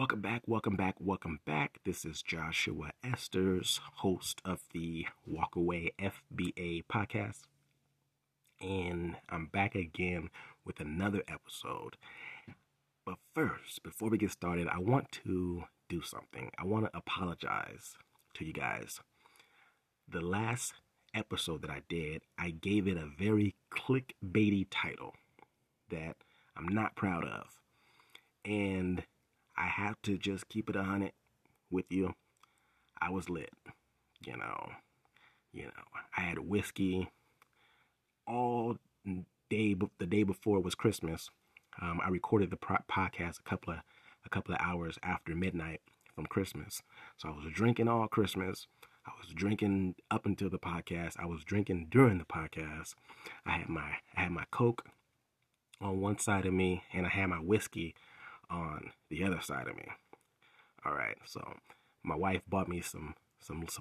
Welcome back. This is Joshua Esters, host of the WalkAway FBA podcast. And I'm back again with another episode. But first, before we get started, I want to do something. I want to apologize to you guys. The last episode that I did, I gave it a very clickbaity title that I'm not proud of. And I have to just keep it 100 with you. I was lit, you know, I had whiskey all day. The day before was Christmas. I recorded the podcast a couple of hours after midnight from Christmas. So I was drinking all Christmas. I was drinking up until the podcast. I was drinking during the podcast. I had my Coke on one side of me and I had my whiskey on the other side of me. All right, so my wife bought me some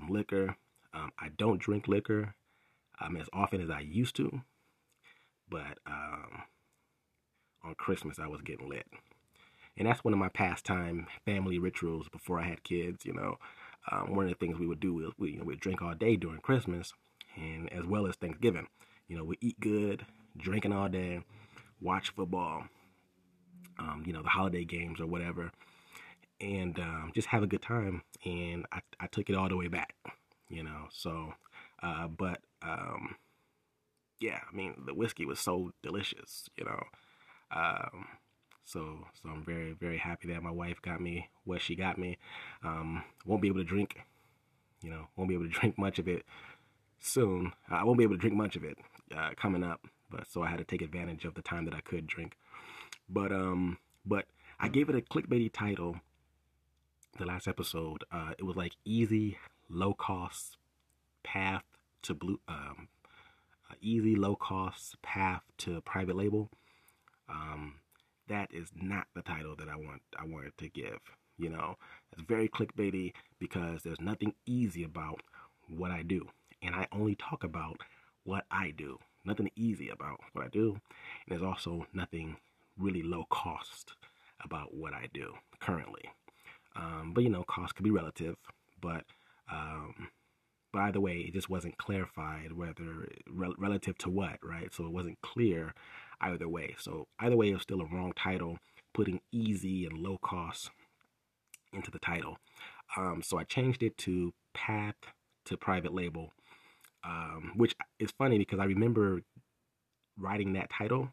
liquor. I don't drink liquor as often as I used to, but on Christmas I was getting lit, and that's one of my pastime family rituals before I had kids. One of the things we would do is we'd drink all day during Christmas, and as well as Thanksgiving. We eat good, drinking all day, watch football. The holiday games or whatever, and just have a good time. And I took it all the way back, so, the whiskey was so delicious, so I'm very, very happy that my wife got me what she got me. Won't be able to drink much of it soon. I won't be able to drink much of it coming up, but so I had to take advantage of the time that I could drink. But I gave it a clickbaity title, the last episode. It was like easy, low cost path to private label. That is not the title that I wanted to give, it's very clickbaity because there's nothing easy about what I do. And I only talk about what I do, nothing easy about what I do. And there's also nothing really low cost about what I do currently. But cost could be relative, but either way, it just wasn't clarified whether relative to what, right? So it wasn't clear either way. So either way, it was still a wrong title, putting easy and low cost into the title. So I changed it to Path to Private Label, which is funny because I remember writing that title.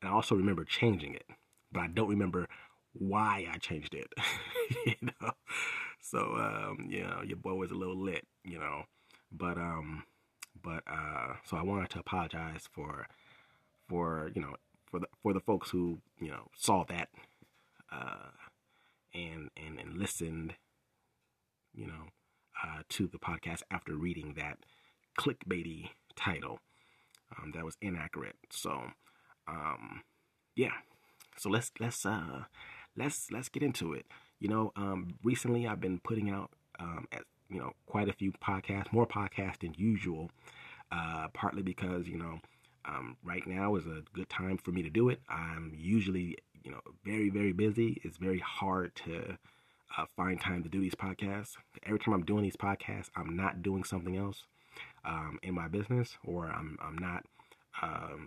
And I also remember changing it, but I don't remember why I changed it. So your boy was a little lit, So I wanted to apologize for the folks who saw that and listened, to the podcast after reading that clickbaity title that was inaccurate. So. So let's get into it. Recently I've been putting out, quite a few podcasts, more podcasts than usual, partly because, right now is a good time for me to do it. I'm usually, very, very busy. It's very hard to find time to do these podcasts. Every time I'm doing these podcasts, I'm not doing something else, in my business, or I'm not, I'm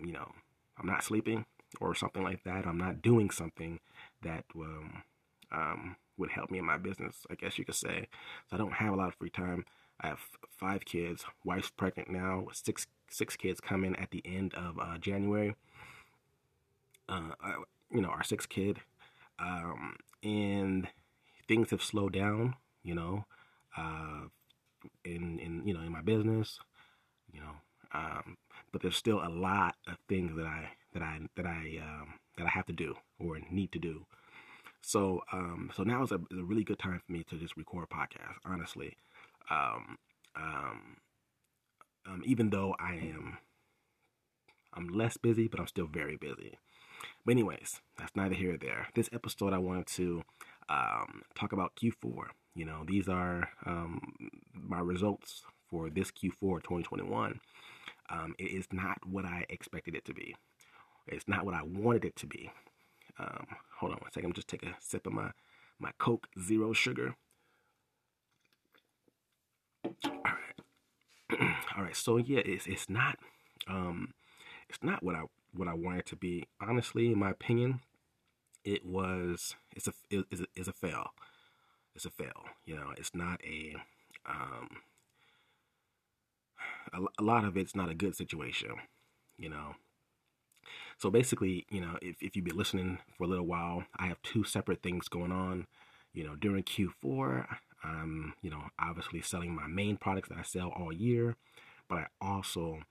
not sleeping or something like that. I'm not doing something that would help me in my business, I guess you could say. So I don't have a lot of free time. I have 5 kids. Wife's pregnant now. Six kids coming at the end of January. Our 6th kid. And things have slowed down, in my business, but there's still a lot of things that I have to do or need to do. So, so now is a really good time for me to just record a podcast, honestly. Even though I'm less busy, but I'm still very busy. But anyways, that's neither here nor there. This episode, I wanted to, talk about Q4. These are, my results for this Q4 2021. It is not what I expected it to be. It's not what I wanted it to be. Hold on one second. I'm just taking a sip of my, my Coke Zero Sugar. All right. So yeah, it's not what I wanted it to be. Honestly, in my opinion, it's a fail. It's a fail. You know, it's not a a lot of it's not a good situation. You know. So basically, you know, if you've been listening for a little while, I have two separate things going on. You know, during Q4, I'm, you know, obviously selling my main products that I sell all year, but I also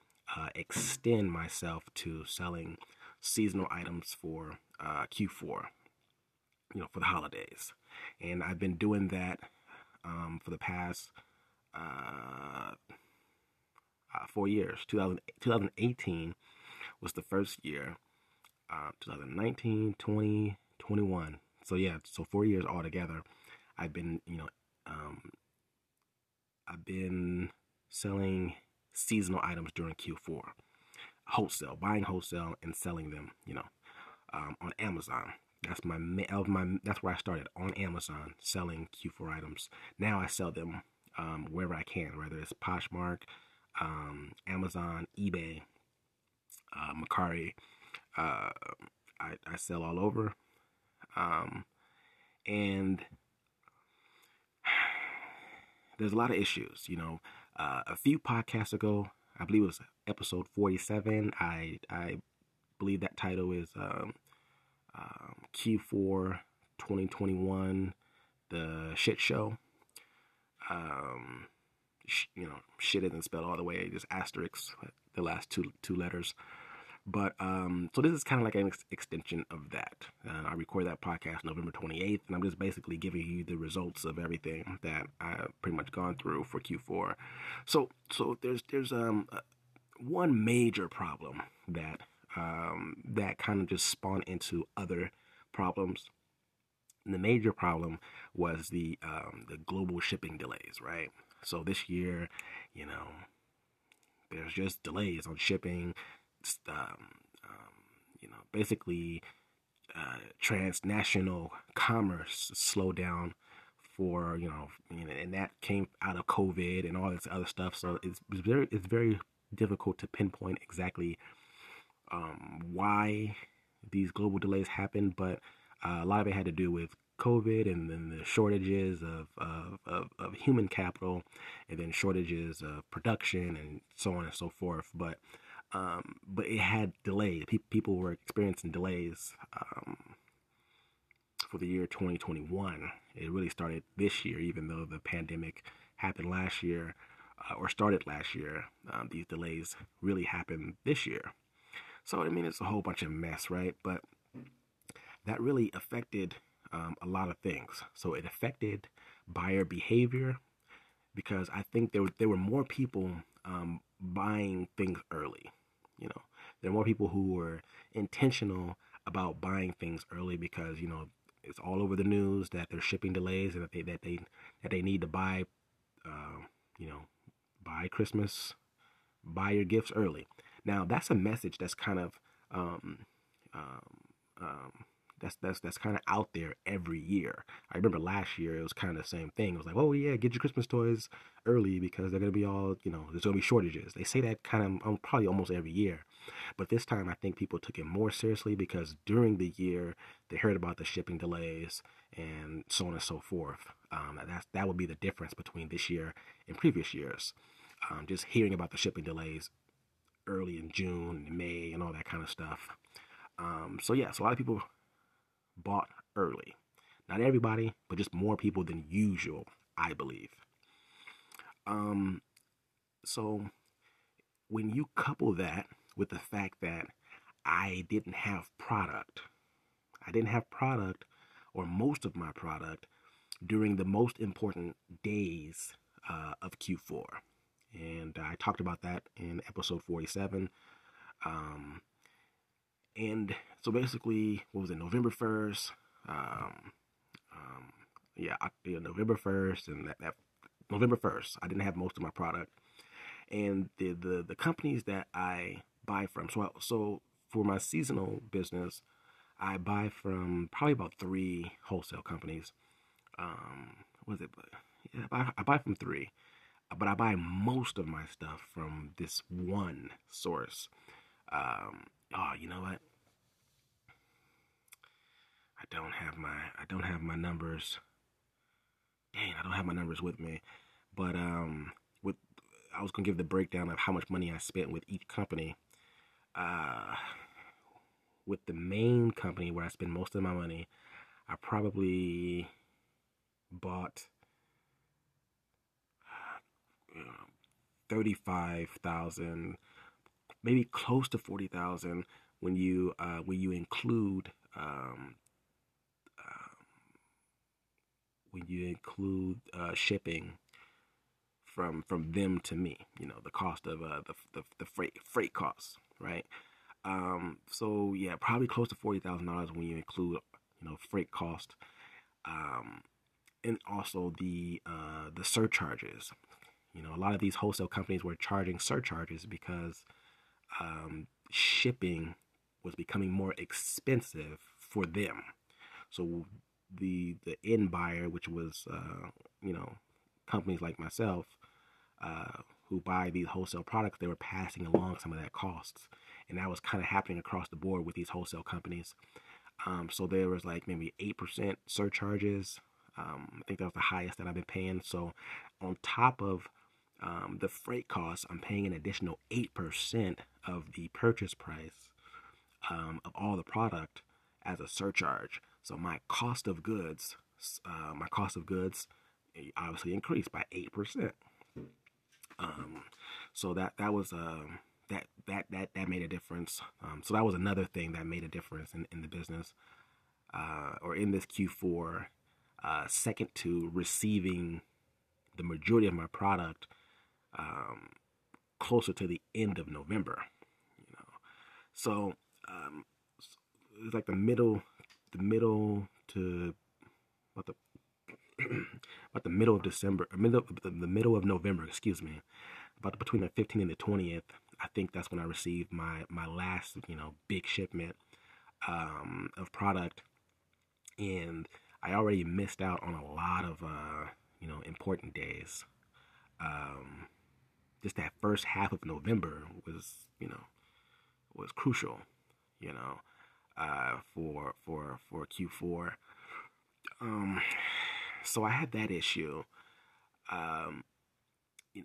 extend myself to selling seasonal items for Q4, you know, for the holidays. And I've been doing that for the past 4 years. 2018 was the first year, 2019, 20, 21. So yeah, so 4 years altogether, I've been, you know, I've been selling seasonal items during Q4, wholesale, buying wholesale and selling them, you know, on Amazon. That's that's where I started, on Amazon, selling Q4 items. Now I sell them wherever I can, whether it's Poshmark, Amazon, eBay, Mercari. I sell all over, and there's a lot of issues. You know, a few podcasts ago, I believe it was episode 47. I believe that title is Q4 2021, the shit show. You know, shit isn't spelled all the way, just asterisks, the last two letters. But so this is kind of like an extension of that. I record that podcast November 28th, and I'm just basically giving you the results of everything that I've pretty much gone through for Q4. So there's one major problem that that kind of just spawned into other problems. And the major problem was the global shipping delays, right? So this year, you know, there's just delays on shipping. You know, basically, transnational commerce slowed down for, you know, and that came out of COVID and all this other stuff. So it's very difficult to pinpoint exactly why these global delays happened, but a lot of it had to do with COVID, and then the shortages of human capital, and then shortages of production, and so on and so forth. But it had delays. People were experiencing delays for the year 2021. It really started this year, even though the pandemic happened last year, or started last year. These delays really happened this year. So, I mean, it's a whole bunch of mess, right? But that really affected a lot of things. So it affected buyer behavior, because I think there were more people buying things early. You know, there are more people who were intentional about buying things early because, you know, it's all over the news that there's shipping delays and that they need to buy, you know, buy Christmas, buy your gifts early. Now that's a message that's kind of that's kind of out there every year. I remember last year it was kind of the same thing. It was like, oh yeah, get your Christmas toys early because they're gonna be all, you know, there's gonna be shortages. They say that kind of probably almost every year, but this time I think people took it more seriously because during the year they heard about the shipping delays and so on and so forth. That would be the difference between this year and previous years. Just hearing about the shipping delays early in June and May and all that kind of stuff. So yeah, so a lot of people bought early. Not everybody, but just more people than usual, I believe. So when you couple that with the fact that I didn't have product or most of my product during the most important days of Q4. And I talked about that in episode 47. And so basically, what was it, November 1st? November 1st, and that November 1st, I didn't have most of my product. And the companies that I buy from, so for my seasonal business, I buy from probably about 3 wholesale companies. I buy from three, but I buy most of my stuff from this one source. Oh, you know what? I don't have my numbers. Dang, I don't have my numbers with me. But I was gonna give the breakdown of how much money I spent with each company. With the main company where I spend most of my money, I probably bought $35,000, maybe close to $40,000 when you include shipping from them to me, you know, the cost of the freight costs, right? So yeah, probably close to $40,000 when you include, you know, freight cost, and also the surcharges. You know, a lot of these wholesale companies were charging surcharges because shipping was becoming more expensive for them. So the end buyer, which was you know, companies like myself, who buy these wholesale products, they were passing along some of that costs, and that was kind of happening across the board with these wholesale companies. So there was like maybe 8% surcharges. I think that was the highest that I've been paying. So on top of the freight costs, I'm paying an additional 8% of the purchase price of all the product as a surcharge. So my cost of goods obviously increased by 8%. So that was that made a difference. So that was another thing that made a difference in the business, or in this Q4. Second to receiving the majority of my product closer to the end of November, you know. So it's like the middle to about the middle of December, the middle of November, excuse me, about between the 15th and the 20th. I think that's when I received my last, you know, big shipment of product, and I already missed out on a lot of, you know, important days. Just that first half of November was crucial, you know, for Q4. So I had that issue. You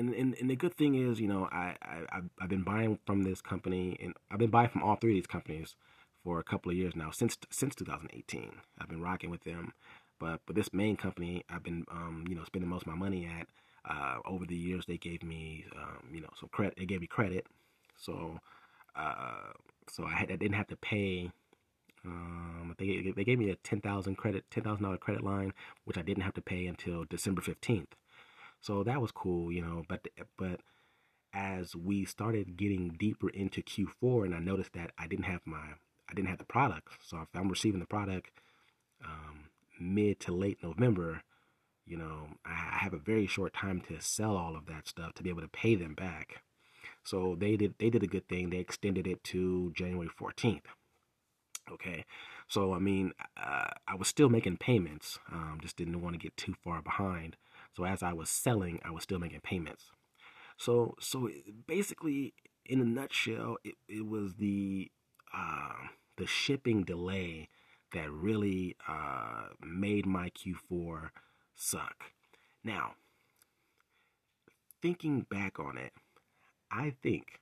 know, and the good thing is, you know, I've been buying from this company, and I've been buying from all three of these companies for a couple of years now, since 2018. I've been rocking with them, but this main company I've been you know, spending most of my money at. Over the years, they gave me you know, some credit. They gave me credit, so I didn't have to pay. They gave me a $10,000 credit line, which I didn't have to pay until December 15th. So that was cool, you know. But as we started getting deeper into Q4, and I noticed that I didn't have the product. So if I'm receiving the product mid to late November, you know, I have a very short time to sell all of that stuff to be able to pay them back. So they did a good thing. They extended it to January 14th. Okay. So, I mean, I was still making payments. Just didn't want to get too far behind. So as I was selling, I was still making payments. So basically, in a nutshell, it was the shipping delay that really made my Q4 suck. Now, thinking back on it, I think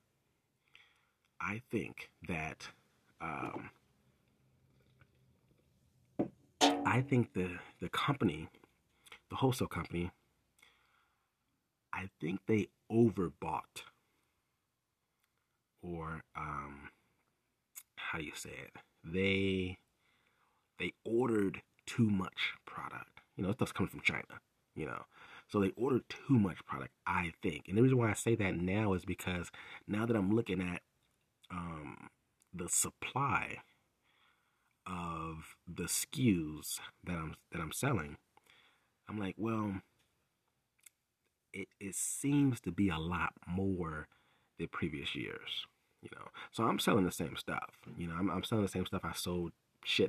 the company, the wholesale company, I think they overbought, or how do you say it? They ordered too much product. You know, this stuff's coming from China, you know. So they ordered too much product, I think. And the reason why I say that now is because now that I'm looking at the supply of the SKUs that I'm selling, I'm like, well, it seems to be a lot more than previous years, you know. So I'm selling the same stuff. You know, I'm selling the same stuff I sold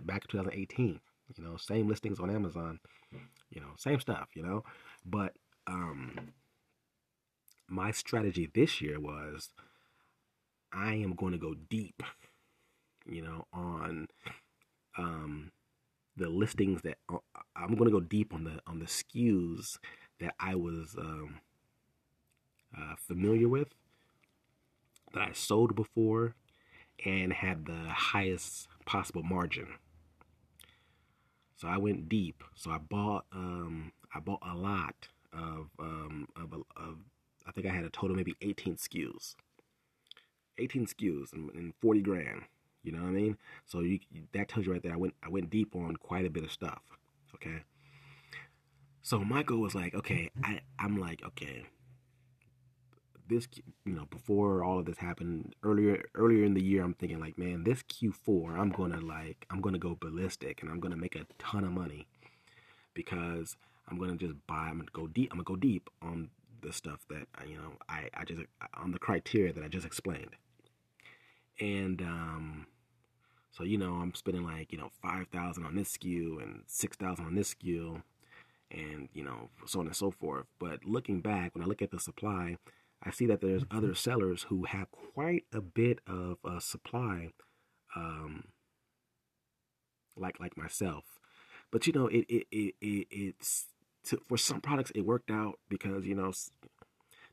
back in 2018, you know, same listings on Amazon, you know, same stuff, you know. But my strategy this year was I am going to go deep, you know, on the listings that I'm going to go deep on the SKUs that I was familiar with, that I sold before and had the highest possible margin. So I went deep. So I bought a lot of I think I had a total maybe 18 SKUs and $40,000. You know what I mean? So that tells you right there. I went deep on quite a bit of stuff. Okay. So Michael was like, okay, I'm like, okay, this, you know, before all of this happened earlier in the year, I'm thinking like, man, this Q4, I'm going to go ballistic and I'm going to make a ton of money because I'm going to just buy, I'm going to go deep on the stuff that, you know, on the criteria that I just explained. And, so, you know, I'm spending like, you know, 5,000 on this SKU and 6,000 on this SKU and, you know, so on and so forth. But looking back, when I look at the supply, I see that there's other sellers who have quite a bit of supply, like myself. But, you know, for some products, it worked out because, you know,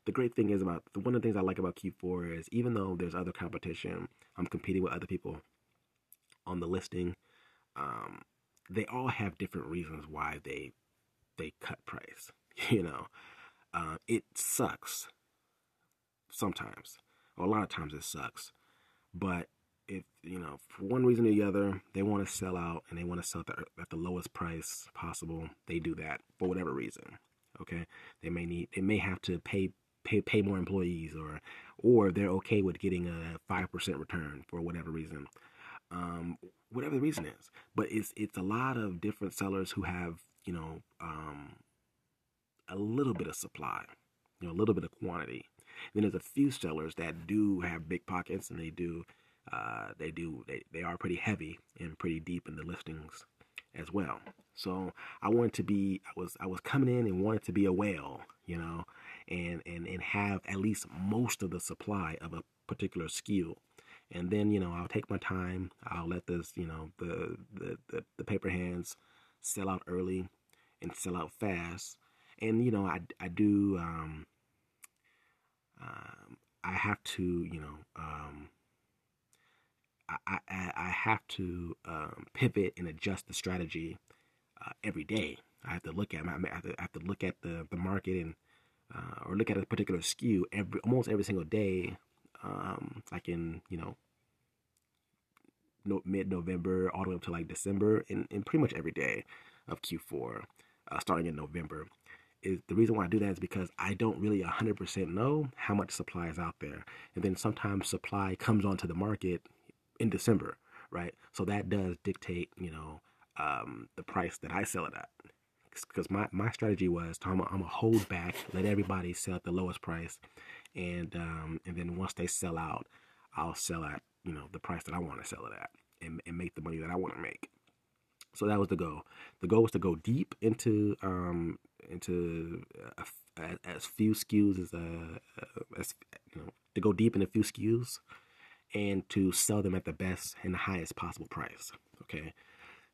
the great thing is one of the things I like about Q4 is even though there's other competition, I'm competing with other people on the listing. They all have different reasons why they cut price. You know, it sucks sometimes, or a lot of times it sucks. But if, you know, for one reason or the other, they want to sell out and they want to sell at the lowest price possible. They do that for whatever reason. Okay, they may have to pay more employees, or they're okay with getting a 5% return for whatever reason, whatever the reason is. But it's a lot of different sellers who have, you know, a little bit of supply, you know, a little bit of quantity. And then there's a few sellers that do have big pockets, and they are pretty heavy and pretty deep in the listings as well. So I was coming in and wanted to be a whale, you know, and have at least most of the supply of a particular SKU. And then, you know, I'll take my time. I'll let this, you know, the paper hands sell out early and sell out fast. And, you know, I have to pivot and adjust the strategy every day. I have to look at the market and or look at a particular SKU almost every single day, like in, you know, mid-November all the way up to like December, and pretty much every day of Q4, starting in November. The reason why I do that is because I don't really 100% know how much supply is out there. And then sometimes supply comes onto the market in December, right? So that does dictate, you know, the price that I sell it at. Because my strategy was, I'm a hold back, let everybody sell at the lowest price. And then once they sell out, I'll sell at, you know, the price that I want to sell it at and make the money that I want to make. So that was the goal. The goal was to go deep into a few SKUs and to sell them at the best and the highest possible price. Okay.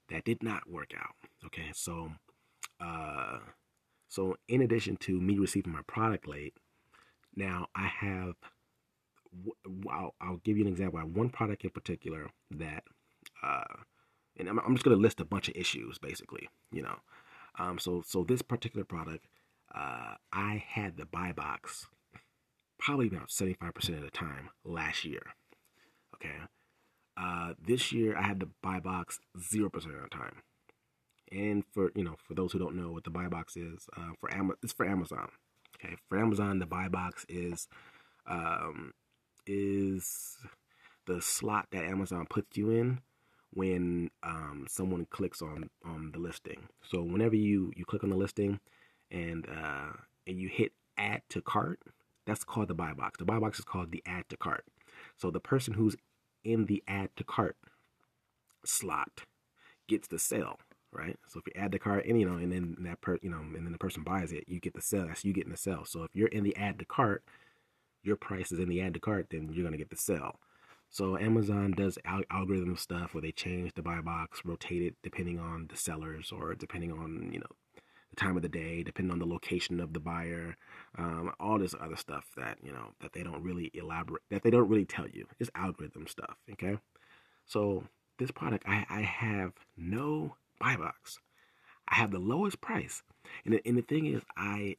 That did not work out. Okay. So, in addition to me receiving my product late, now I have, I'll give you an example. I have one product in particular that, and I'm just going to list a bunch of issues basically, you know. So this particular product, I had the buy box probably about 75% of the time last year. Okay. This year I had the buy box 0% of the time. And for, you know, for those who don't know what the buy box is, it's for Amazon. Okay. For Amazon, the buy box is the slot that Amazon puts you in when someone clicks on the listing. So whenever you click on the listing and you hit add to cart, that's called the buy box. The buy box is called the add to cart. So the person who's in the add to cart slot gets the sale. right? So if you add the cart, and and then that the person buys it, you get the sell. That's you getting the sell. So if you're in the add to cart, your price is in the add to cart, then you're gonna get the sell. So Amazon does algorithm stuff where they change the buy box, rotate it depending on the sellers or depending on the time of the day, depending on the location of the buyer, all this other stuff that that they don't really elaborate, that they don't really tell you. It's algorithm stuff, okay? So this product, I have no buy box. I have the lowest price, and the thing is,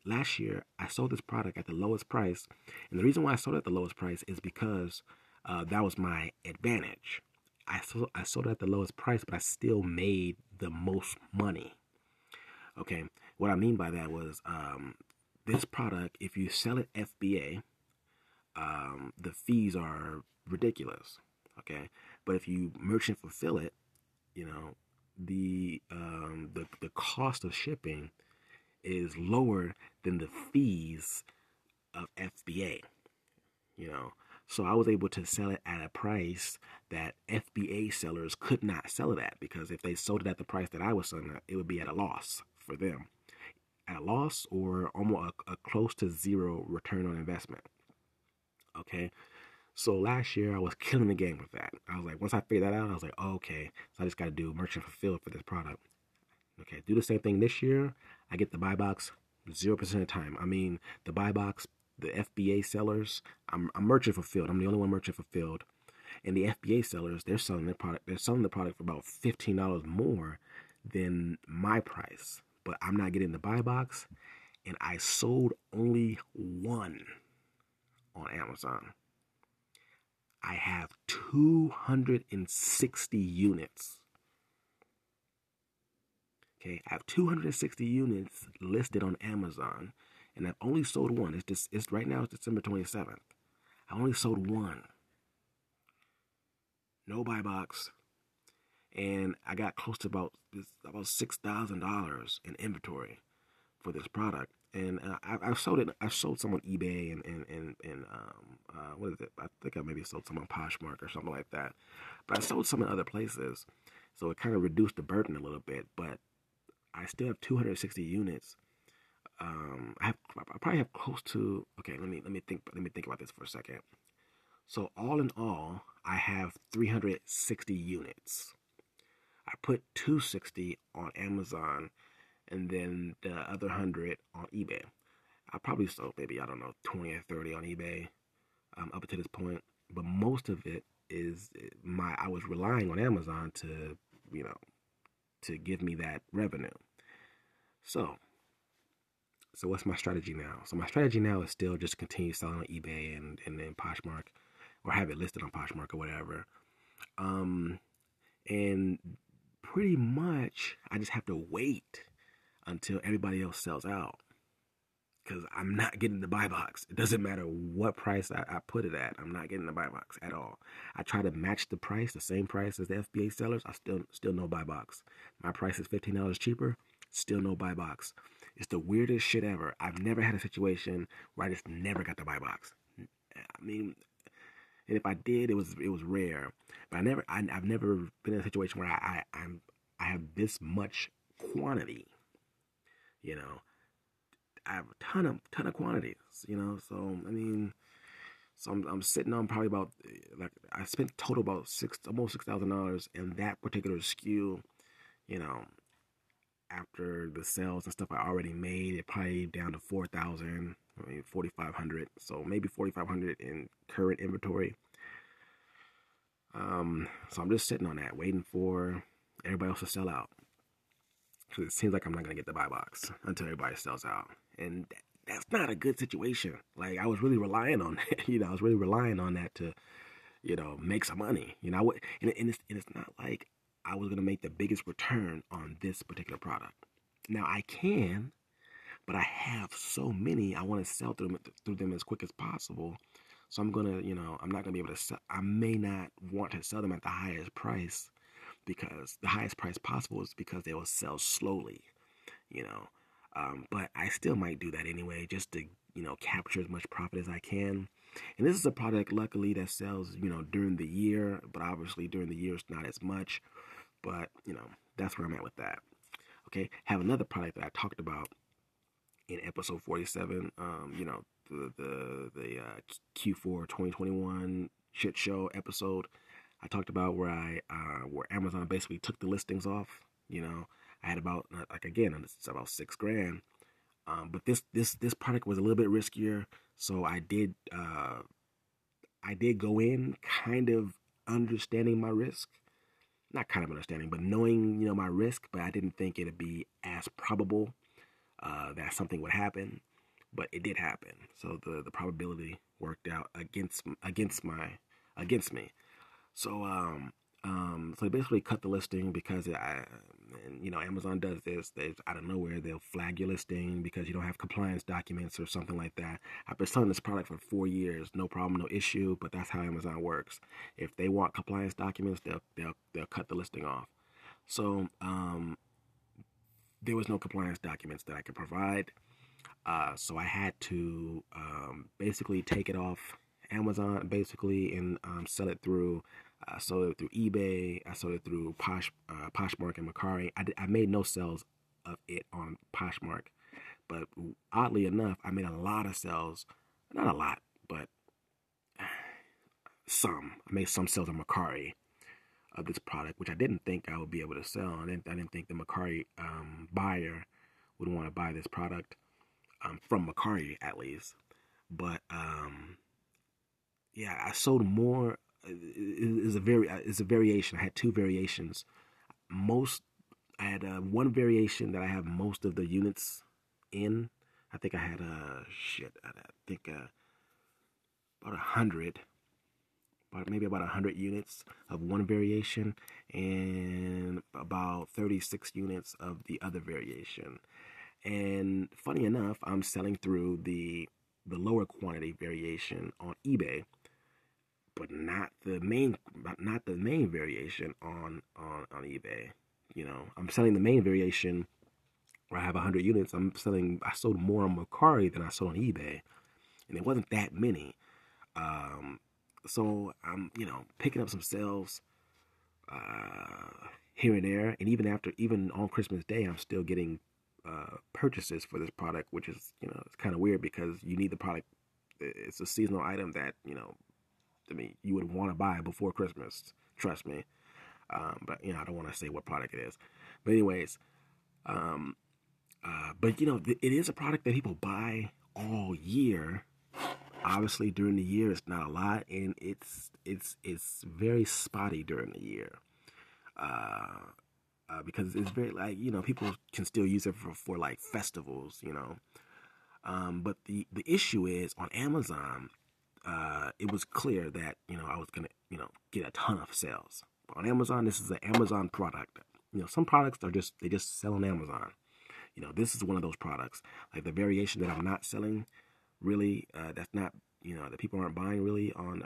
last year I sold this product at the lowest price, and the reason why I sold it at the lowest price is because that was my advantage. I sold it at the lowest price, but I still made the most money. Okay, what I mean by that was this product, if you sell it FBA, the fees are ridiculous. Okay, but if you merchant fulfill it, the cost of shipping is lower than the fees of FBA, So I was able to sell it at a price that FBA sellers could not sell it at, because if they sold it at the price that I was selling it, it would be at a loss for them. At a loss, or almost a close to zero return on investment. Okay. So last year, I was killing the game with that. I was like, once I figured that out, I was like, oh, okay, so I just got to do merchant fulfilled for this product. Okay, do the same thing this year. I get the buy box 0% of the time. I mean, the buy box, the FBA sellers, I'm merchant fulfilled. I'm the only one merchant fulfilled. And the FBA sellers, they're selling their product. They're selling the product for about $15 more than my price. But I'm not getting the buy box. And I sold only one on Amazon. I have 260 units. Okay, I have 260 units listed on Amazon, and I've only sold one. It's just, right now it's December 27th. I only sold one. No buy box, and I got close to about $6,000 in inventory for this product. And I've sold it. I've sold some on eBay and what is it? I think I maybe sold some on Poshmark or something like that. But I sold some in other places, so it kind of reduced the burden a little bit. But I still have 260 units. I probably have close to. Okay, let me think about this for a second. So all in all, I have 360 units. I put 260 on Amazon, and then the other 100 on eBay. I probably sold maybe, I don't know, 20 or 30 on eBay up to this point. But most of it is I was relying on Amazon to, to give me that revenue. So what's my strategy now? So my strategy now is still just continue selling on eBay and then Poshmark, or have it listed on Poshmark or whatever. And pretty much I just have to wait until everybody else sells out, because I'm not getting the buy box. It doesn't matter what price I put it at. I'm not getting the buy box at all. I try to match the price, the same price as the FBA sellers. I still no buy box. My price is $15 cheaper. Still no buy box. It's the weirdest shit ever. I've never had a situation where I just never got the buy box. I mean, and if I did, it was rare. But I've never been in a situation where I have this much quantity. I have a ton of quantities, so I mean, so I'm sitting on probably about, like, I spent total about almost $6,000 in that particular SKU, after the sales and stuff I already made, it probably down to 4,000, I mean, 4,500. So maybe 4,500 in current inventory. So I'm just sitting on that, waiting for everybody else to sell out. Because it seems like I'm not going to get the buy box until everybody sells out. And that's not a good situation. Like, I was really relying on that. I was really relying on that to, make some money. And it's not like I was going to make the biggest return on this particular product. Now, I can, but I have so many. I want to sell through them as quick as possible. So I'm going to, I'm not going to be able to sell. I may not want to sell them at the highest price, because the highest price possible is because they will sell slowly, but I still might do that anyway, just to, capture as much profit as I can. And this is a product, luckily, that sells, during the year, but obviously during the year, it's not as much, but that's where I'm at with that. Okay, have another product that I talked about in episode 47, the Q4 2021 shit show episode. I talked about where where Amazon basically took the listings off. You know, I had about, like, again, it's about $6,000, but this product was a little bit riskier, so I did go in kind of understanding my risk. Not kind of understanding, but knowing, my risk, but I didn't think it'd be as probable that something would happen, but it did happen. So the probability worked out against me. So so they basically cut the listing because Amazon does this. They, out of nowhere, they'll flag your listing because you don't have compliance documents or something like that. I've been selling this product for 4 years, no problem, no issue. But that's how Amazon works. If they want compliance documents, they'll cut the listing off. So there was no compliance documents that I could provide. So I had to basically take it off Amazon, and sell it through. I sold it through eBay. I sold it through Poshmark and Mercari. I made no sales of it on Poshmark, but oddly enough, I made a lot of sales. Not a lot, but some. I made some sales on Mercari of this product, which I didn't think I would be able to sell. I didn't think the Mercari buyer would want to buy this product from Mercari, at least. But yeah, I sold more. It's a variation. I had two variations. I had one variation that I have most of the units in. I think I had about 100 units of one variation and about 36 units of the other variation. And funny enough, I'm selling through the lower quantity variation on eBay, but not the main variation on eBay. I'm selling the main variation where I have 100 units. I sold more on Mercari than I sold on eBay, and it wasn't that many. So I'm, picking up some sales here and there, and even on Christmas Day, I'm still getting purchases for this product, which is, it's kind of weird because you need the product. It's a seasonal item that, you would want to buy before Christmas, trust me. But I don't want to say what product it is. But anyways, it is a product that people buy all year. Obviously, during the year, it's not a lot, and it's very spotty during the year, because it's very people can still use it for like festivals, But the issue is on Amazon. It was clear that, I was going to, get a ton of sales. But on Amazon, this is an Amazon product. Some products are they just sell on Amazon. This is one of those products, like the variation that I'm not selling really, that's not, that people aren't buying really on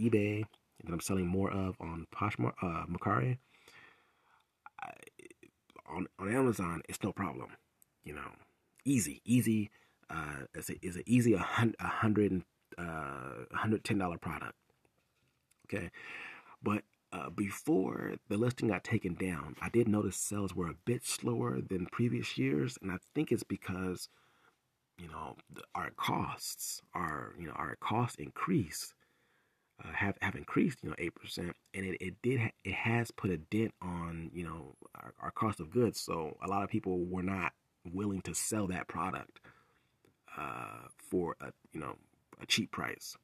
eBay, that I'm selling more of on Poshmark, Mercari. On Amazon, it's no problem, easy. It's an easy $110 product, okay? But before the listing got taken down, I did notice sales were a bit slower than previous years, and I think it's because, our costs increased, have increased, 8%, and it has put a dent on, our cost of goods, so a lot of people were not willing to sell that product for a cheap price.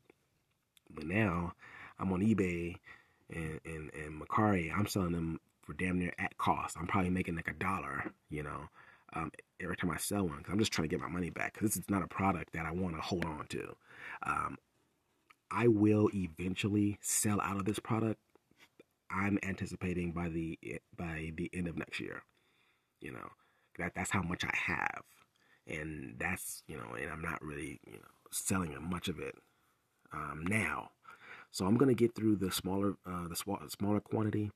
But now I'm on eBay and Mercari. I'm selling them for damn near at cost. I'm probably making like $1, every time I sell one, because I'm just trying to get my money back, because this is not a product that I want to hold on to. I will eventually sell out of this product. I'm anticipating by the end of next year. That's how much I have. And that's, and I'm not really, selling much of it now. So I'm going to get through the smaller quantity.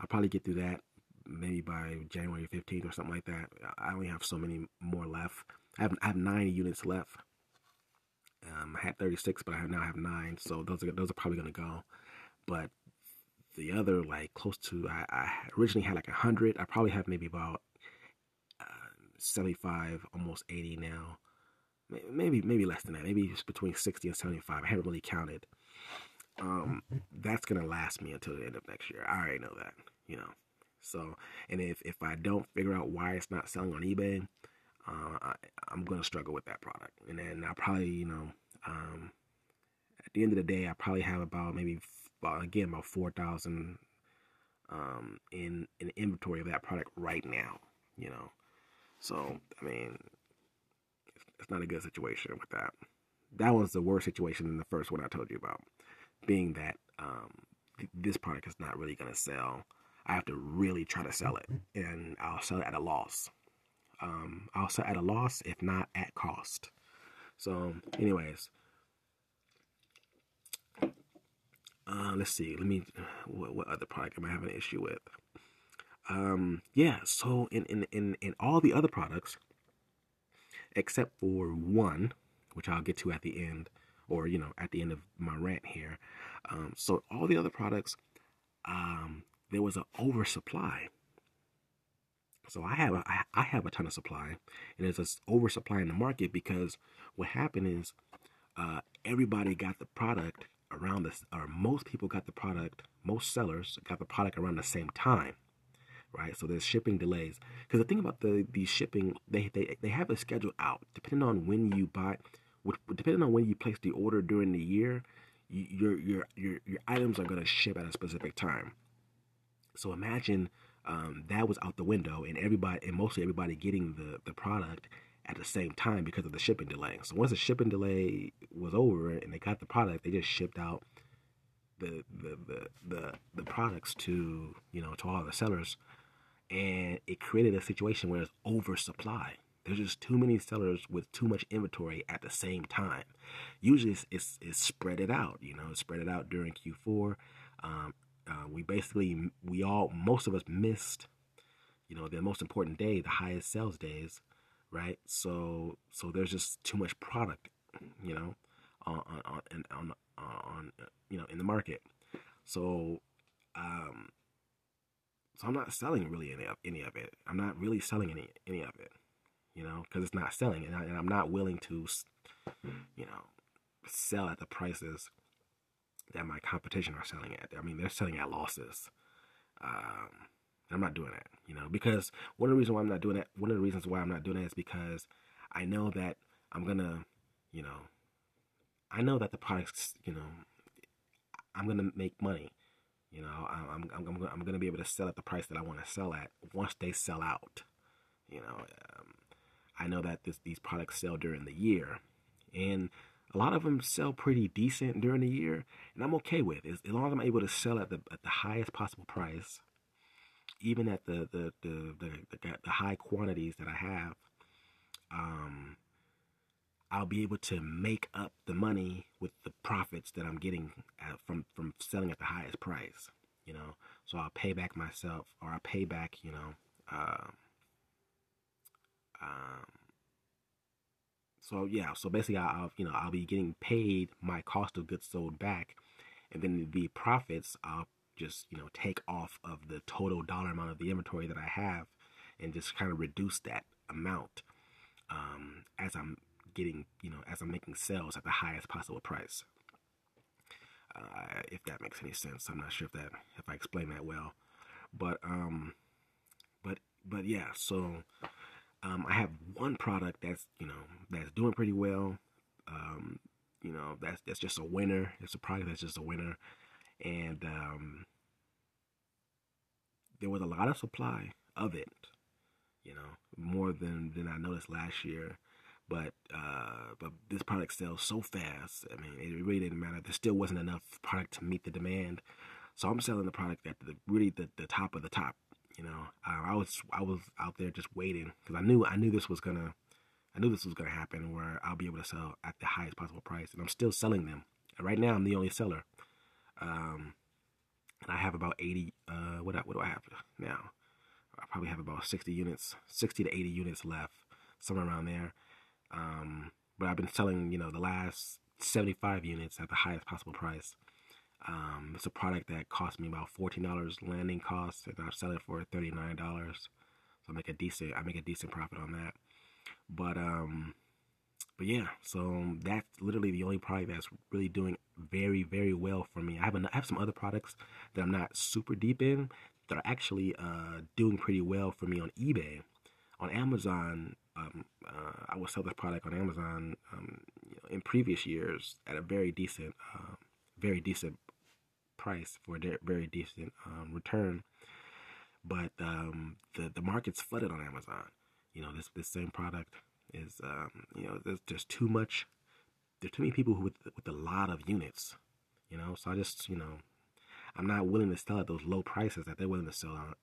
I'll probably get through that maybe by January 15th or something like that. I only have so many more left. I have 9 units left. I had 36, but I now have 9. So those are probably going to go. But the other, like close to, I originally had like 100. I probably have maybe about 75, almost 80 now. Maybe less than that. Maybe it's between 60 and 75. I haven't really counted. That's going to last me until the end of next year. I already know that, you know. So, and if I don't figure out why it's not selling on eBay, I'm going to struggle with that product. And then I'll probably, you know, at the end of the day, I probably have about maybe, again, about 4,000 in inventory of that product right now, you know. So, I mean, it's not a good situation with that. That one's the worst situation than the first one I told you about, being that this product is not really going to sell. I have to really try to sell it, and I'll sell it at a loss. I'll sell at a loss, if not at cost. So, anyways, let's see. Let me. What other product am I having an issue with? Yeah. So in all the other products, except for one, which I'll get to at the end, or you know, at the end of my rant here. So all the other products, there was an oversupply. So I have a ton of supply, and there's this oversupply in the market because what happened is everybody got the product around this, or most people got the product, most sellers got the product around the same time, right? So there's shipping delays. Because the thing about the shipping, they have a schedule out depending on when you buy, depending on when you place the order during the year, your items are going to ship at a specific time. So imagine. That was out the window, and mostly everybody getting the product at the same time because of the shipping delay. So once the shipping delay was over and they got the product, they just shipped out the products to, you know, to all the sellers, and it created a situation where it's oversupply. There's just too many sellers with too much inventory at the same time. Usually it's spread it out, you know, spread it out during Q4. Most of us missed, you know, the most important day, the highest sales days, right? So there's just too much product, you know, on you know, in the market. So I'm not selling really any of it. I'm not really selling any of it, you know, because it's not selling, and I'm not willing to, you know, sell at the prices that my competition are selling at. I mean, they're selling at losses. I'm not doing that, you know, because one of the reasons why I'm not doing that is because I know that I'm gonna, you know, I know that the products, you know, I'm gonna make money. You know, I'm gonna be able to sell at the price that I want to sell at once they sell out. You know, I know that these products sell during the year, and a lot of them sell pretty decent during the year, and I'm okay with it. As long as I'm able to sell at the highest possible price, even at the high quantities that I have, I'll be able to make up the money with the profits that I'm getting from selling at the highest price, you know. So I'll pay back myself, or I'll pay back, you know, so yeah, so basically I'll be getting paid my cost of goods sold back, and then the profits I'll just, you know, take off of the total dollar amount of the inventory that I have, and just kind of reduce that amount as I'm getting, you know, as I'm making sales at the highest possible price. If that makes any sense, I'm not sure if I explained that well, but yeah, so. I have one product that's, you know, that's doing pretty well. You know, that's just a winner. It's a product that's just a winner. And there was a lot of supply of it, you know, more than I noticed last year. But this product sells so fast. I mean, it really didn't matter. There still wasn't enough product to meet the demand. So I'm selling the product at the top of the top. You know, I was out there just waiting, because I knew this was gonna happen, where I'll be able to sell at the highest possible price, and I'm still selling them. And right now, I'm the only seller, and I have about 80. What do I have now? I probably have about 60 to 80 units left, somewhere around there. But I've been selling, you know, the last 75 units at the highest possible price, It's a product that cost me about $14 landing costs, and I sell it for $39. So I make a decent profit on that. But yeah, so that's literally the only product that's really doing very, very well for me. I have some other products that I'm not super deep in that are actually doing pretty well for me on eBay. On Amazon, I would sell this product on Amazon in previous years at a very decent price for a very decent return. But the market's flooded on Amazon. You know, this same product is, you know, there's too much. There's too many people with a lot of units, you know. So I just, you know, I'm not willing to sell at those low prices that they're willing to sell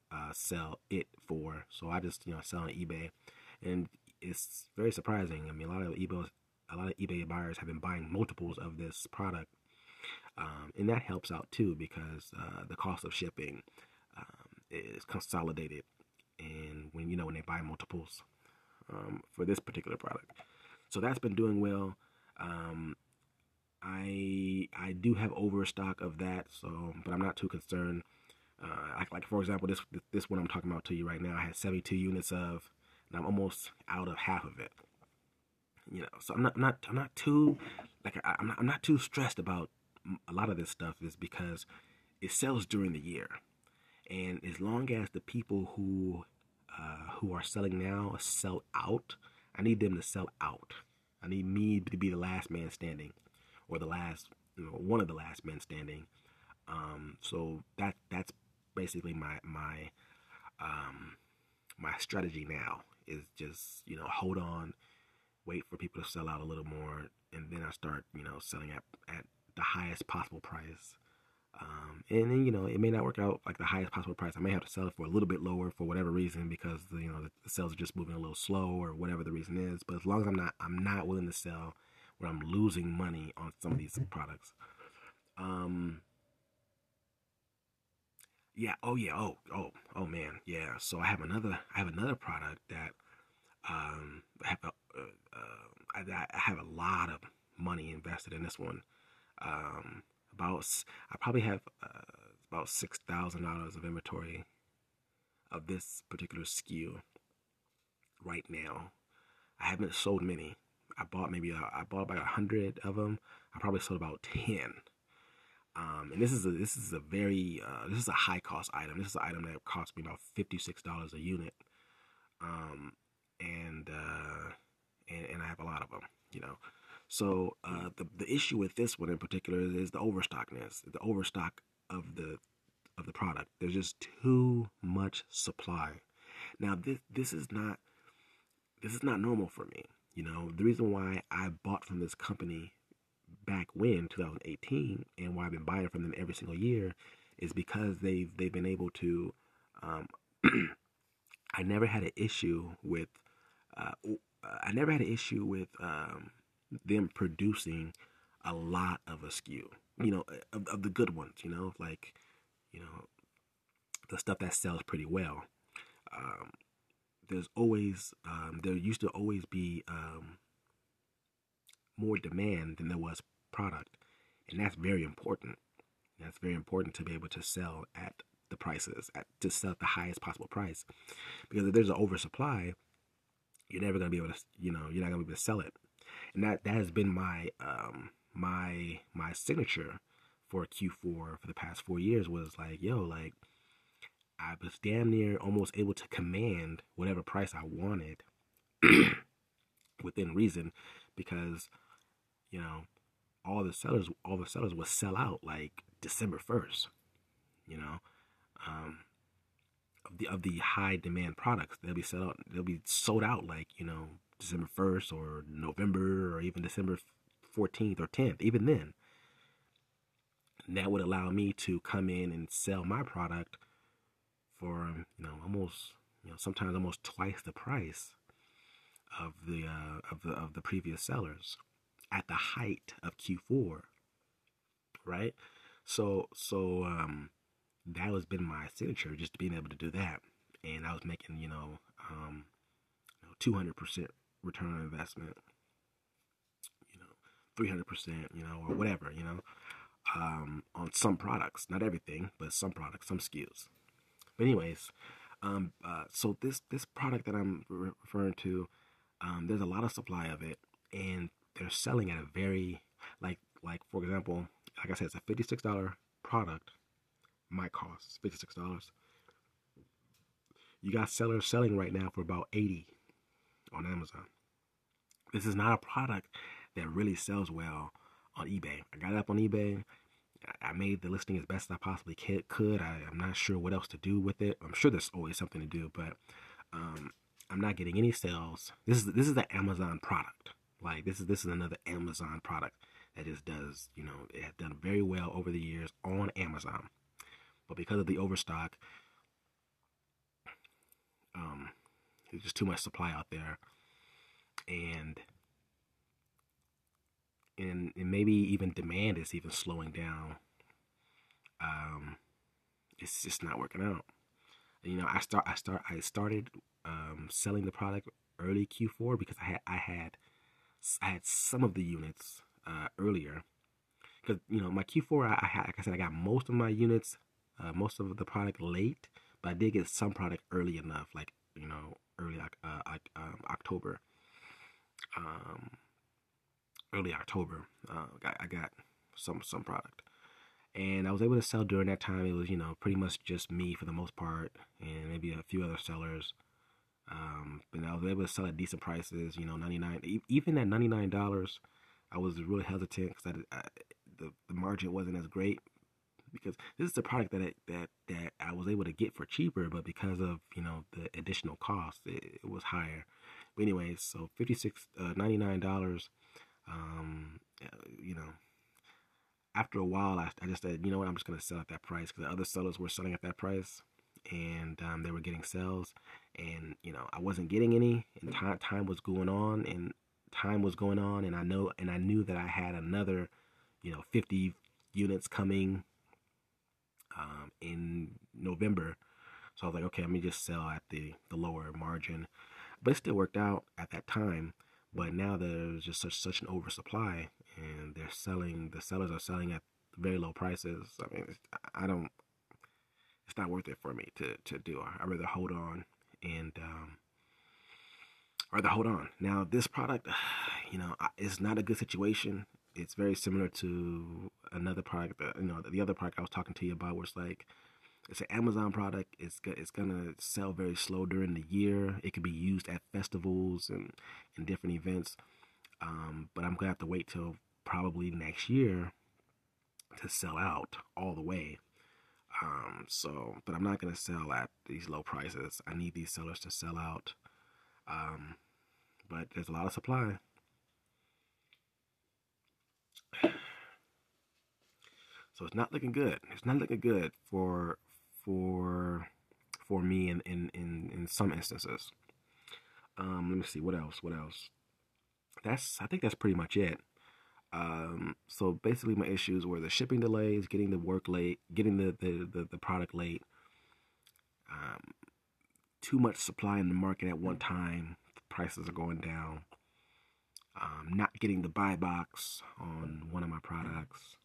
it for. So I just, you know, sell on eBay, and it's very surprising. I mean, a lot of eBay buyers have been buying multiples of this product, and that helps out too because the cost of shipping is consolidated, and when they buy multiples for this particular product, so that's been doing well. I do have overstock of that, so but I'm not too concerned. Like for example, this one I'm talking about to you right now, I had 72 units of, and I'm almost out of half of it. You know, so I'm not too stressed about a lot of this stuff, is because it sells during the year, and as long as the people who are selling now sell out, I need them to sell out. I need me to be the last man standing. Or the last, you know, one of the last men standing. So that's basically my strategy now, is just, you know, hold on, wait for people to sell out a little more, and then I start, you know, selling at the highest possible price. And then, you know, it may not work out like the highest possible price. I may have to sell it for a little bit lower for whatever reason, because you know the sales are just moving a little slow or whatever the reason is. But as long as I'm not willing to sell where I'm losing money on some of these products. So I have another product that I have a lot of money invested in this one. I probably have about $6,000 of inventory of this particular SKU right now. I haven't sold many. I bought about 100 of them. I probably sold about 10. And this is a high cost item. This is an item that cost me about $56 a unit. And I have a lot of them, you know. So the issue with this one in particular is the overstockness, the overstock of the product. There's just too much supply. Now this is not normal for me. You know, the reason why I bought from this company back when, 2018, and why I've been buying from them every single year, is because they've been able to, I never had an issue with them producing a lot of a SKU, you know, of the good ones, you know, like, you know, the stuff that sells pretty well. There's always, there used to always be more demand than there was product. And that's very important. That's very important to be able to sell at the prices, to sell at the highest possible price. Because if there's an oversupply, you're never going to be able to, you know, you're not going to be able to sell it. And that has been my my signature for Q4 for the past 4 years, was like, yo, like, I was damn near almost able to command whatever price I wanted within reason, because, you know, all the sellers would sell out like December 1st, you know, of the high demand products. They'll be sold out like, you know, December 1st or November, or even December 14th or 10th, even then. And that would allow me to come in and sell my product for, you know, almost, you know, sometimes almost twice the price of the previous sellers at the height of Q4, right? So that has been my signature, just being able to do that, and I was making, you know, 200% return on investment, you know, 300%, you know, or whatever, you know, on some products, not everything, but some products, some SKUs. But anyways, so this product that I'm referring to, there's a lot of supply of it, and they're selling at a very, like for example, like I said, it's a $56 product. Might cost $56. You got sellers selling right now for about $80 on Amazon. This is not a product that really sells well on eBay. I got it up on eBay. I made the listing as best as I possibly could. I'm not sure what else to do with it. I'm sure there's always something to do, but I'm not getting any sales. This is the Amazon product. Like this is another Amazon product that just does, you know, it has done very well over the years on Amazon, but because of the overstock, there's just too much supply out there, and maybe even demand is even slowing down. It's just not working out. You know, I started selling the product early Q4 because I had some of the units earlier, because you know my Q4 I got most of my units, most of the product late, but I did get some product early enough, like you know early October. Early October, I got some product, and I was able to sell during that time. It was, you know, pretty much just me for the most part, and maybe a few other sellers. But I was able to sell at decent prices. You know, $99, even at $99, I was really hesitant because the margin wasn't as great, because this is the product that I was able to get for cheaper, but because of you know the additional cost, it was higher. But anyways, so $99. You know, after a while, I just said, you know what, I'm just going to sell at that price, because the other sellers were selling at that price, and they were getting sales, and, you know, I wasn't getting any, and time was going on, and I knew that I had another, you know, 50 units coming in November, so I was like, okay, let me just sell at the lower margin, but it still worked out at that time. But now there's just such an oversupply, and the sellers are selling at very low prices. I mean, it's not worth it for me to do. I'd rather hold on, and Now this product, you know, it's not a good situation. It's very similar to another product, you know, the other product I was talking to you about, where it's like, it's an Amazon product. It's gonna sell very slow during the year. It could be used at festivals and different events, but I'm gonna have to wait till probably next year to sell out all the way. But I'm not gonna sell at these low prices. I need these sellers to sell out, but there's a lot of supply. So it's not looking good. It's not looking good for me in some instances. Let me see what else. I think that's pretty much it. So basically my issues were the shipping delays, getting the work late, getting the product late, too much supply in the market at one time, prices are going down, not getting the buy box on one of my products,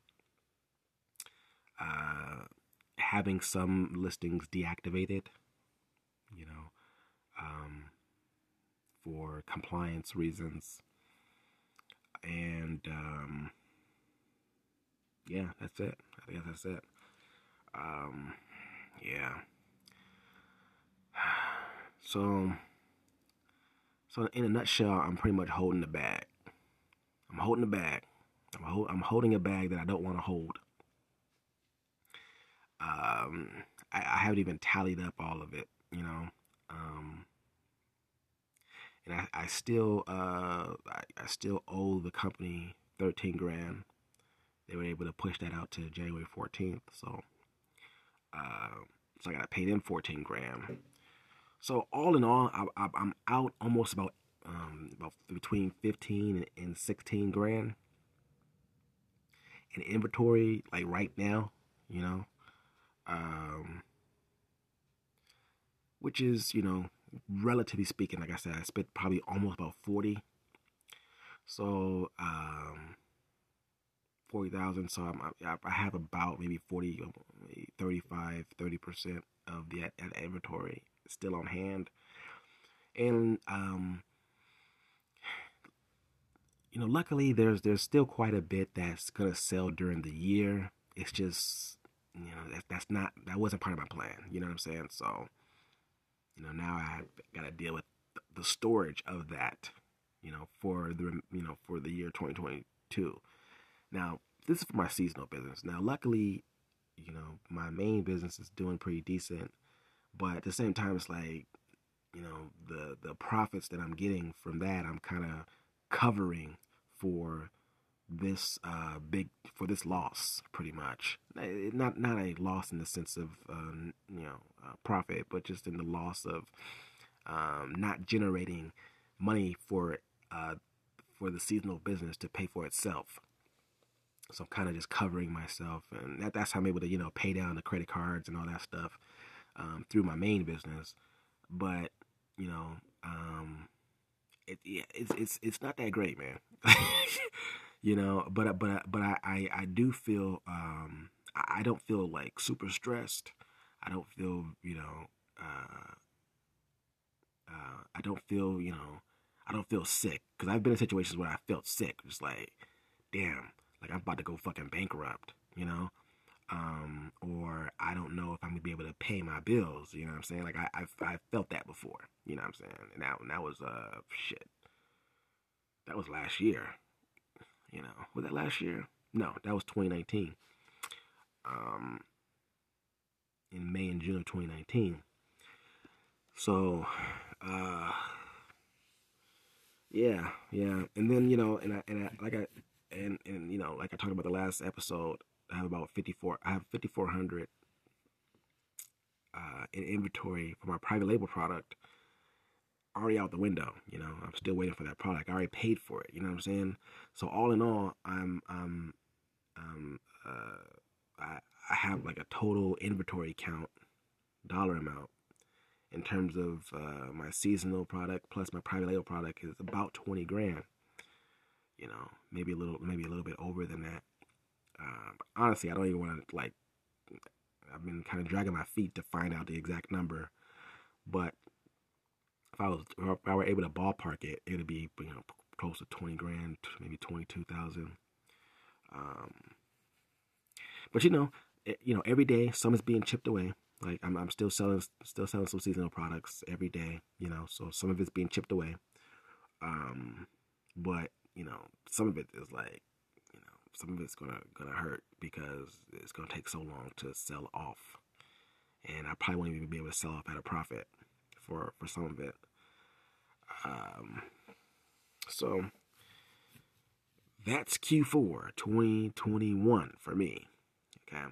having some listings deactivated, you know, for compliance reasons, and yeah, that's it. I guess that's it. Yeah. So in a nutshell, I'm pretty much holding the bag. I'm holding a bag that I don't want to hold. I haven't even tallied up all of it, you know, and I still owe the company $13,000. They were able to push that out to January 14th. So I got to pay them $14,000. So all in all, I'm out almost about between $15,000 and $16,000 in inventory, like right now, you know. Which is, you know, relatively speaking, like I said, I spent probably almost about $40,000. So, $40,000, so I have about maybe 30% of the inventory still on hand. And you know, luckily there's still quite a bit that's gonna sell during the year. It's just, you know, that wasn't part of my plan. You know what I'm saying? So, you know, now I gotta deal with the storage of that, you know, for the year 2022. Now, this is for my seasonal business. Now, luckily, you know, my main business is doing pretty decent, but at the same time, it's like, you know, the profits that I'm getting from that, I'm kind of covering for this this loss, pretty much. Not a loss in the sense of profit, but just in the loss of not generating money for the seasonal business to pay for itself. So I'm kind of just covering myself, and that's how I'm able to, you know, pay down the credit cards and all that stuff through my main business. But you know, it's not that great, man. You know, but I do feel I don't feel like super stressed. I don't feel I don't feel sick, because I've been in situations where I felt sick, just like, damn, like I'm about to go fucking bankrupt, you know. Or I don't know if I'm gonna be able to pay my bills, you know what I'm saying? Like I've felt that before, you know what I'm saying? And that was shit. That was last year. You know, was that last year? No, that was 2019. In May and June of 2019. So yeah. And then, you know, like I talked about the last episode, I have about 5,400 in inventory for my private label product already out the window. You know, I'm still waiting for that product. I already paid for it. You know what I'm saying? So all in all, I have like a total inventory count, dollar amount, in terms of my seasonal product plus my private label product is about $20,000. You know, maybe a little bit over than that. Honestly, I don't even want to, like, I've been kind of dragging my feet to find out the exact number, but if I were able to ballpark it, it would be, you know, close to $20,000, maybe $22,000. But you know, every day some is being chipped away. Like I'm still selling some seasonal products every day, you know, so some of it's being chipped away. But you know, some of it is like, some of it's gonna hurt, because it's gonna take so long to sell off, and I probably won't even be able to sell off at a profit for some of it. So that's Q4 2021 for me. Okay.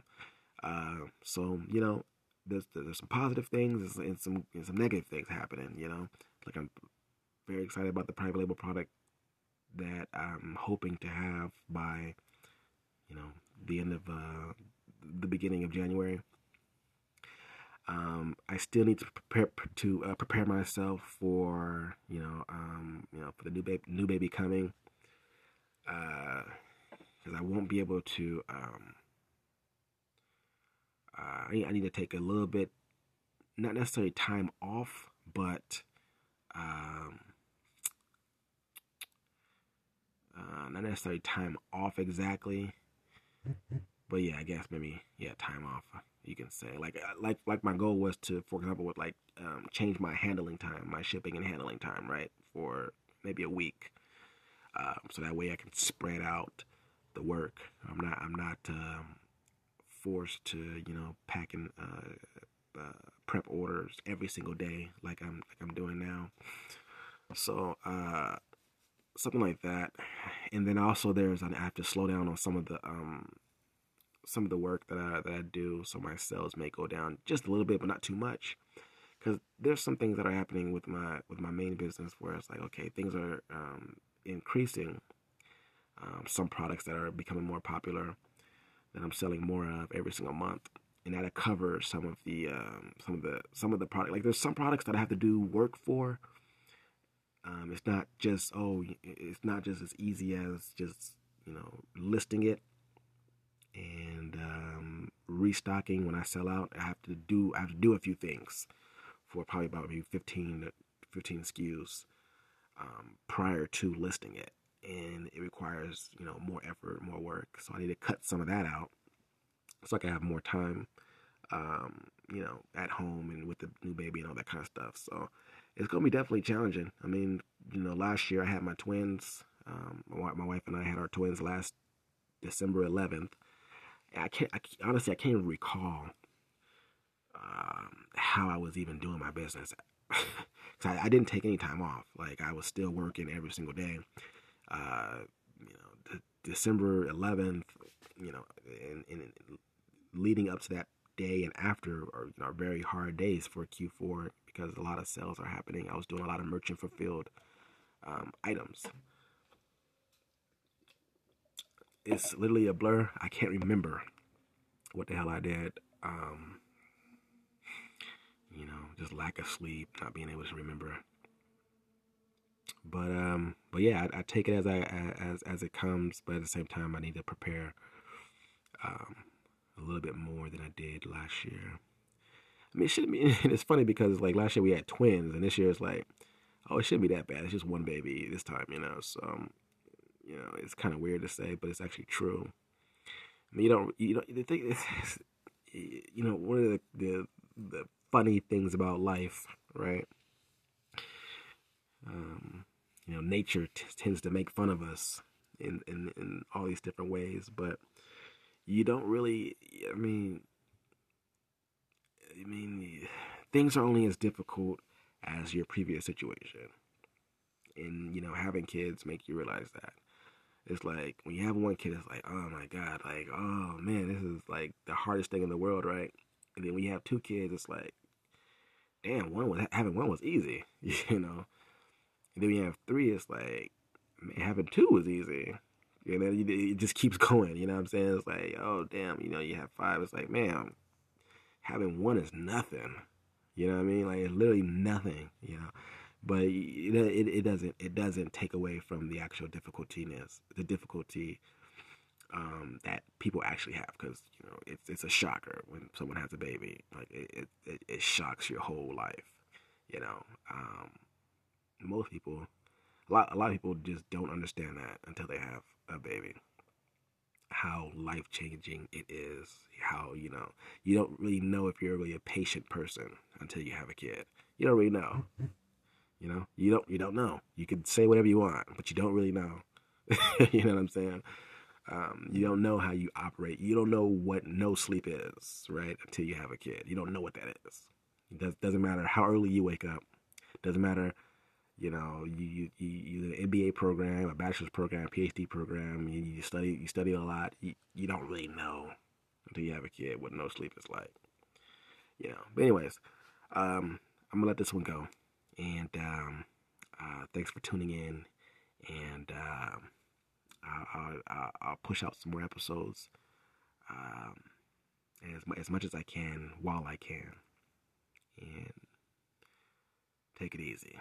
So you know, there's some positive things and some negative things happening. You know, like I'm very excited about the private label product that I'm hoping to have by, you know, the end of the beginning of January. I still need to prepare myself for for the new baby coming, because I won't be able to. I need to take a little bit, not necessarily time off, but not necessarily time off exactly, but yeah, I guess maybe, yeah, time off, you can say. Like my goal was to, for example, would change my handling time, my shipping and handling time, right, for maybe a week, so that way I can spread out the work. I'm not forced to, you know, pack and prep orders every single day like I'm doing now. So something like that. And then also I have to slow down on some of the work that I do, so my sales may go down just a little bit, but not too much, because there's some things that are happening with my main business where it's like, okay, things are increasing, some products that are becoming more popular that I'm selling more of every single month, and that'll cover some of the product. Like there's some products that I have to do work for. It's not just as easy as just, you know, listing it and restocking. When I sell out, I have to do a few things for probably about maybe 15 SKUs prior to listing it, and it requires, you know, more effort, more work. So I need to cut some of that out so I can have more time, you know, at home and with the new baby and all that kind of stuff. So it's going to be definitely challenging. I mean, you know, last year I had my twins. My wife and I had our twins last December 11th. And I can't even recall how I was even doing my business. Because I didn't take any time off. Like, I was still working every single day. You know, December 11th, you know, and leading up to that day and after are very hard days for Q4 because a lot of sales are happening. I was doing a lot of merchant fulfilled items. It's literally a blur. I can't remember what the hell I did. You know, just lack of sleep, not being able to remember. But yeah, I take it as it comes. But at the same time, I need to prepare a little bit more than I did last year. I mean, it shouldn't be. It's funny because like last year we had twins, and this year it's like, oh, it shouldn't be that bad. It's just one baby this time, you know. So you know, it's kind of weird to say, but it's actually true. I mean, you don't. The thing is, you know, one of the funny things about life, right? You know, nature tends to make fun of us in all these different ways, but you don't really, I mean, things are only as difficult as your previous situation. And, you know, having kids make you realize that. It's like, when you have one kid, it's like, oh my God, like, oh man, this is like the hardest thing in the world, right? And then when you have two kids, it's like, damn, having one was easy, you know? And then when you have three, it's like, man, having two was easy. You know, it just keeps going, you know what I'm saying? It's like, oh, damn, you know, you have five. It's like, man, having one is nothing. You know what I mean? Like, it's literally nothing, you know. But it doesn't take away from the actual difficulty that people actually have. Because, you know, it's a shocker when someone has a baby. Like, it shocks your whole life, you know. Most people, a lot of people just don't understand that until they have a baby. How life changing it is. How, you know, you don't really know if you're really a patient person until you have a kid. You don't really know. You know, you don't know. You can say whatever you want, but you don't really know. You know what I'm saying? You don't know how you operate. You don't know what no sleep is, right? Until you have a kid, you don't know what that is. It doesn't matter how early you wake up. Doesn't matter. You know, you an MBA program, a bachelor's program, PhD program. You study a lot. You don't really know until you have a kid what no sleep is like. You know. But anyways, I'm gonna let this one go. And thanks for tuning in. And I'll push out some more episodes as much as I can while I can. And take it easy.